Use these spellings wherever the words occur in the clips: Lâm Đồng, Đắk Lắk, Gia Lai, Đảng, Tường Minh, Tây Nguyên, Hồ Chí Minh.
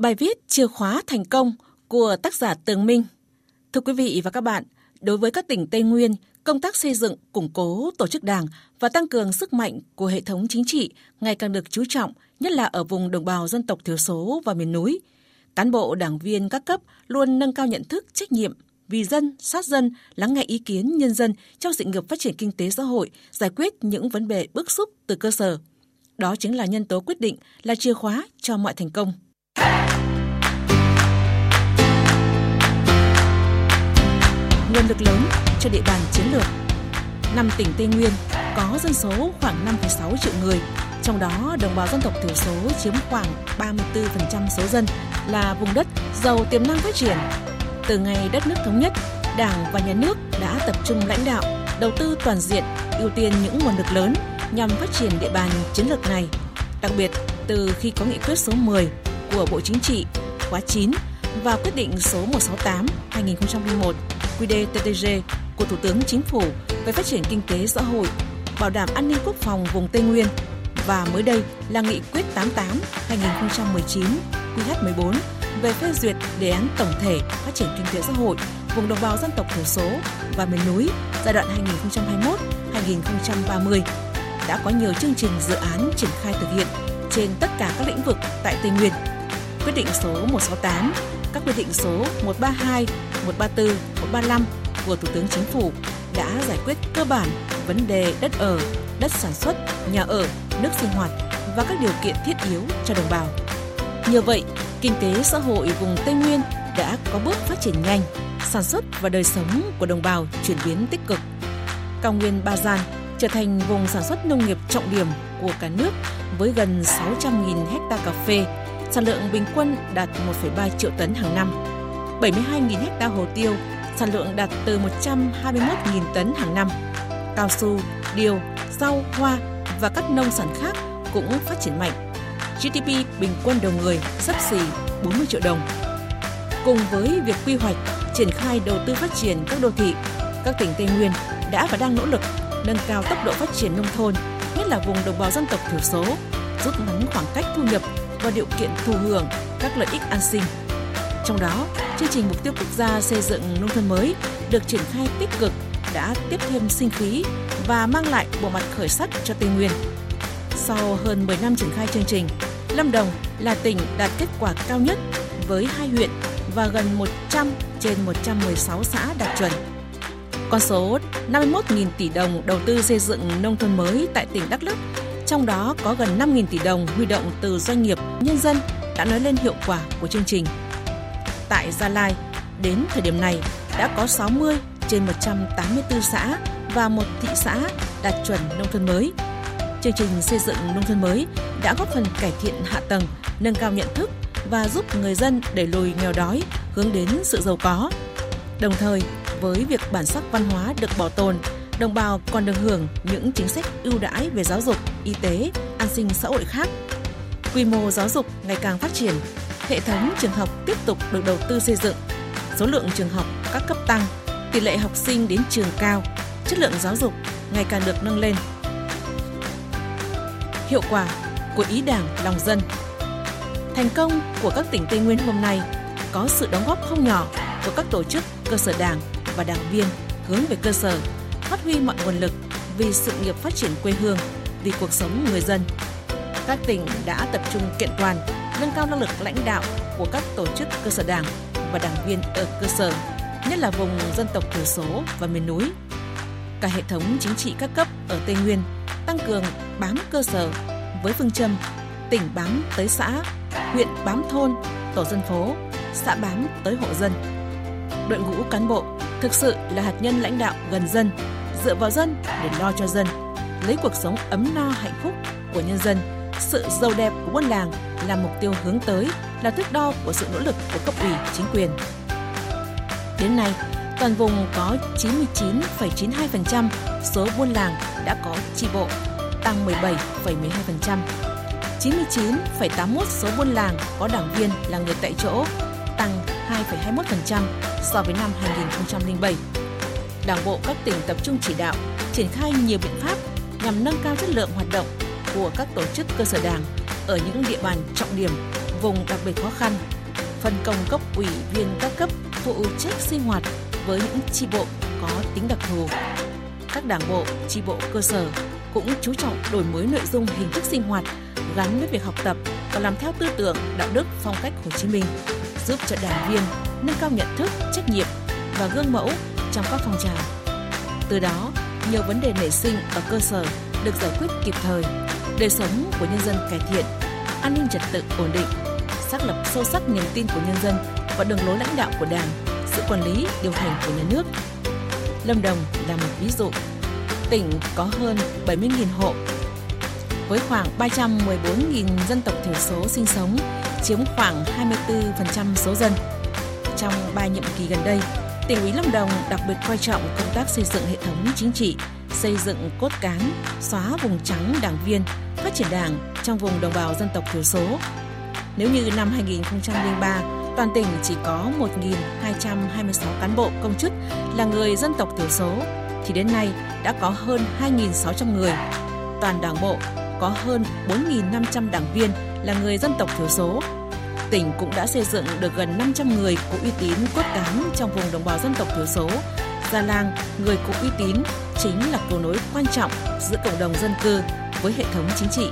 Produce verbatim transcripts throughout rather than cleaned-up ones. Bài viết Chìa khóa thành công của tác giả Tường Minh. Thưa quý vị và các bạn, đối với các tỉnh Tây Nguyên, công tác xây dựng, củng cố tổ chức Đảng và tăng cường sức mạnh của hệ thống chính trị ngày càng được chú trọng, nhất là ở vùng đồng bào dân tộc thiểu số và miền núi. Cán bộ đảng viên các cấp luôn nâng cao nhận thức, trách nhiệm, vì dân, sát dân, lắng nghe ý kiến nhân dân trong sự nghiệp phát triển kinh tế xã hội, giải quyết những vấn đề bức xúc từ cơ sở. Đó chính là nhân tố quyết định, là chìa khóa cho mọi thành công. Nguồn lực lớn cho địa bàn chiến lược. Năm tỉnh Tây Nguyên có dân số khoảng năm phẩy sáu triệu người, trong đó đồng bào dân tộc thiểu số chiếm khoảng ba mươi tư phần trăm số dân, là vùng đất giàu tiềm năng phát triển. Từ ngày đất nước thống nhất, Đảng và Nhà nước đã tập trung lãnh đạo, đầu tư toàn diện, ưu tiên những nguồn lực lớn nhằm phát triển địa bàn chiến lược này. Đặc biệt, từ khi có nghị quyết số mười của Bộ Chính trị, khóa chín và quyết định số một trăm sáu mươi tám trên hai nghìn không trăm lẻ một quy đê tê tê giê của Thủ tướng Chính phủ về phát triển kinh tế xã hội, bảo đảm an ninh quốc phòng vùng Tây Nguyên và mới đây là nghị quyết tám mươi tám trên hai nghìn không trăm mười chín quy hát mười bốn về phê duyệt đề án tổng thể phát triển kinh tế xã hội vùng đồng bào dân tộc thiểu số và miền núi giai đoạn hai nghìn không trăm hai mươi mốt đến hai nghìn không trăm ba mươi đã có nhiều chương trình dự án triển khai thực hiện trên tất cả các lĩnh vực tại Tây Nguyên. Quyết định số một trăm sáu mươi tám, các quyết định số một trăm ba mươi hai, một trăm ba mươi tư, một trăm ba mươi lăm của Thủ tướng Chính phủ đã giải quyết cơ bản vấn đề đất ở, đất sản xuất, nhà ở, nước sinh hoạt và các điều kiện thiết yếu cho đồng bào. Nhờ vậy, kinh tế xã hội vùng Tây Nguyên đã có bước phát triển nhanh, sản xuất và đời sống của đồng bào chuyển biến tích cực. Cao nguyên Ba Gian trở thành vùng sản xuất nông nghiệp trọng điểm của cả nước với gần sáu trăm nghìn ha cà phê, sản lượng bình quân đạt một phẩy ba triệu tấn hàng năm, bảy mươi hai nghìn ha hồ tiêu, sản lượng đạt từ một trăm hai mươi mốt nghìn tấn hàng năm. Cao su, điều, rau, hoa và các nông sản khác cũng phát triển mạnh. giê đê pê bình quân đầu người xấp xỉ bốn mươi triệu đồng. Cùng với việc quy hoạch, triển khai đầu tư phát triển các đô thị, các tỉnh Tây Nguyên đã và đang nỗ lực nâng cao tốc độ phát triển nông thôn, nhất là vùng đồng bào dân tộc thiểu số, rút ngắn khoảng cách thu nhập và điều kiện thụ hưởng các lợi ích an sinh. Trong đó, chương trình mục tiêu quốc gia xây dựng nông thôn mới được triển khai tích cực đã tiếp thêm sinh khí và mang lại bộ mặt khởi sắc cho Tây Nguyên. Sau hơn mười năm triển khai chương trình, Lâm Đồng là tỉnh đạt kết quả cao nhất với hai huyện và gần một trăm trên một trăm mười sáu xã đạt chuẩn. Con số năm mươi mốt nghìn tỷ đồng đầu tư xây dựng nông thôn mới tại tỉnh Đắk Lắk, trong đó có gần năm nghìn tỷ đồng huy động từ doanh nghiệp, nhân dân đã nói lên hiệu quả của chương trình. Tại Gia Lai, đến thời điểm này đã có sáu mươi trên một trăm tám mươi tư xã và một thị xã đạt chuẩn nông thôn mới. Chương trình xây dựng nông thôn mới đã góp phần cải thiện hạ tầng, nâng cao nhận thức và giúp người dân đẩy lùi nghèo đói, hướng đến sự giàu có. Đồng thời, với việc bản sắc văn hóa được bảo tồn, đồng bào còn được hưởng những chính sách ưu đãi về giáo dục, y tế, an sinh xã hội khác. Quy mô giáo dục ngày càng phát triển, hệ thống trường học tiếp tục được đầu tư xây dựng, số lượng trường học các cấp tăng, tỷ lệ học sinh đến trường cao, chất lượng giáo dục ngày càng được nâng lên. Hiệu quả của ý Đảng lòng dân. Thành công của các tỉnh Tây Nguyên hôm nay có sự đóng góp không nhỏ của các tổ chức, cơ sở đảng và đảng viên hướng về cơ sở, phát huy mọi nguồn lực vì sự nghiệp phát triển quê hương, vì cuộc sống người dân. Các tỉnh đã tập trung kiện toàn, nâng cao năng lực lãnh đạo của các tổ chức cơ sở đảng và đảng viên ở cơ sở, nhất là vùng dân tộc thiểu số và miền núi. Cả hệ thống chính trị các cấp ở Tây Nguyên tăng cường bám cơ sở với phương châm tỉnh bám tới xã, huyện bám thôn, tổ dân phố, xã bám tới hộ dân. Đội ngũ cán bộ thực sự là hạt nhân lãnh đạo gần dân, dựa vào dân để lo cho dân, lấy cuộc sống ấm no hạnh phúc của nhân dân, sự giàu đẹp của buôn làng là mục tiêu hướng tới, là thước đo của sự nỗ lực của cấp ủy chính quyền. Đến nay, toàn vùng có chín mươi chín phẩy chín mươi hai phần trăm số buôn làng đã có chi bộ, tăng mười bảy phẩy mười hai phần trăm. chín mươi chín phẩy tám mươi mốt số buôn làng có đảng viên là người tại chỗ, tăng hai phẩy hai mươi mốt phần trăm so với năm hai nghìn không trăm lẻ bảy. Đảng bộ các tỉnh tập trung chỉ đạo, triển khai nhiều biện pháp nhằm nâng cao chất lượng hoạt động của các tổ chức cơ sở đảng ở những địa bàn trọng điểm vùng đặc biệt khó khăn, phân công cấp ủy viên các cấp phụ trách sinh hoạt với những chi bộ có tính đặc thù. Các đảng bộ, chi bộ cơ sở cũng chú trọng đổi mới nội dung hình thức sinh hoạt gắn với việc học tập và làm theo tư tưởng, đạo đức, phong cách Hồ Chí Minh, giúp cho đảng viên nâng cao nhận thức, trách nhiệm và gương mẫu trong các phong trào. Từ đó, nhiều vấn đề nảy sinh ở cơ sở được giải quyết kịp thời, đời sống của nhân dân cải thiện, an ninh trật tự ổn định, xác lập sâu sắc niềm tin của nhân dân và đường lối lãnh đạo của Đảng, sự quản lý điều hành của nhà nước. Lâm Đồng là một ví dụ. Tỉnh có hơn bảy mươi nghìn hộ với khoảng ba trăm mười bốn nghìn dân tộc thiểu số sinh sống, chiếm khoảng hai mươi tư phần trăm số dân. Trong ba nhiệm kỳ gần đây, Tỉnh ủy Lâm Đồng đặc biệt coi trọng công tác xây dựng hệ thống chính trị, xây dựng cốt cán, xóa vùng trắng đảng viên, phát triển Đảng trong vùng đồng bào dân tộc thiểu số. Nếu như năm hai nghìn không trăm lẻ ba, toàn tỉnh chỉ có một nghìn hai trăm hai mươi sáu cán bộ công chức là người dân tộc thiểu số, thì đến nay đã có hơn hai nghìn sáu trăm người. Toàn đảng bộ có hơn bốn nghìn năm trăm đảng viên là người dân tộc thiểu số. Tỉnh cũng đã xây dựng được gần năm trăm người có uy tín cốt cán trong vùng đồng bào dân tộc thiểu số. Già làng, người có uy tín chính là cầu nối quan trọng giữa cộng đồng dân cư với hệ thống chính trị.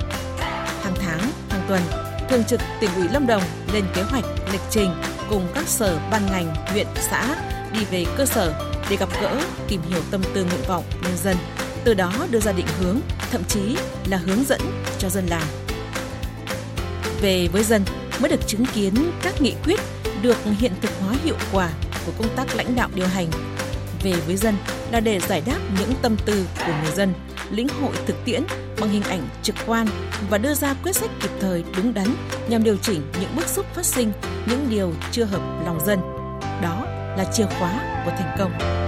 Hàng tháng, hàng tuần, Thường trực Tỉnh ủy Lâm Đồng lên kế hoạch, lịch trình cùng các sở, ban ngành, huyện, xã đi về cơ sở để gặp gỡ, tìm hiểu tâm tư nguyện vọng nhân dân, từ đó đưa ra định hướng, thậm chí là hướng dẫn cho dân làm. Về với dân mới được chứng kiến các nghị quyết được hiện thực hóa hiệu quả của công tác lãnh đạo điều hành. Về với dân là để giải đáp những tâm tư của người dân, lĩnh hội thực tiễn bằng hình ảnh trực quan và đưa ra quyết sách kịp thời đúng đắn nhằm điều chỉnh những bức xúc phát sinh, những điều chưa hợp lòng dân. Đó là chìa khóa của thành công.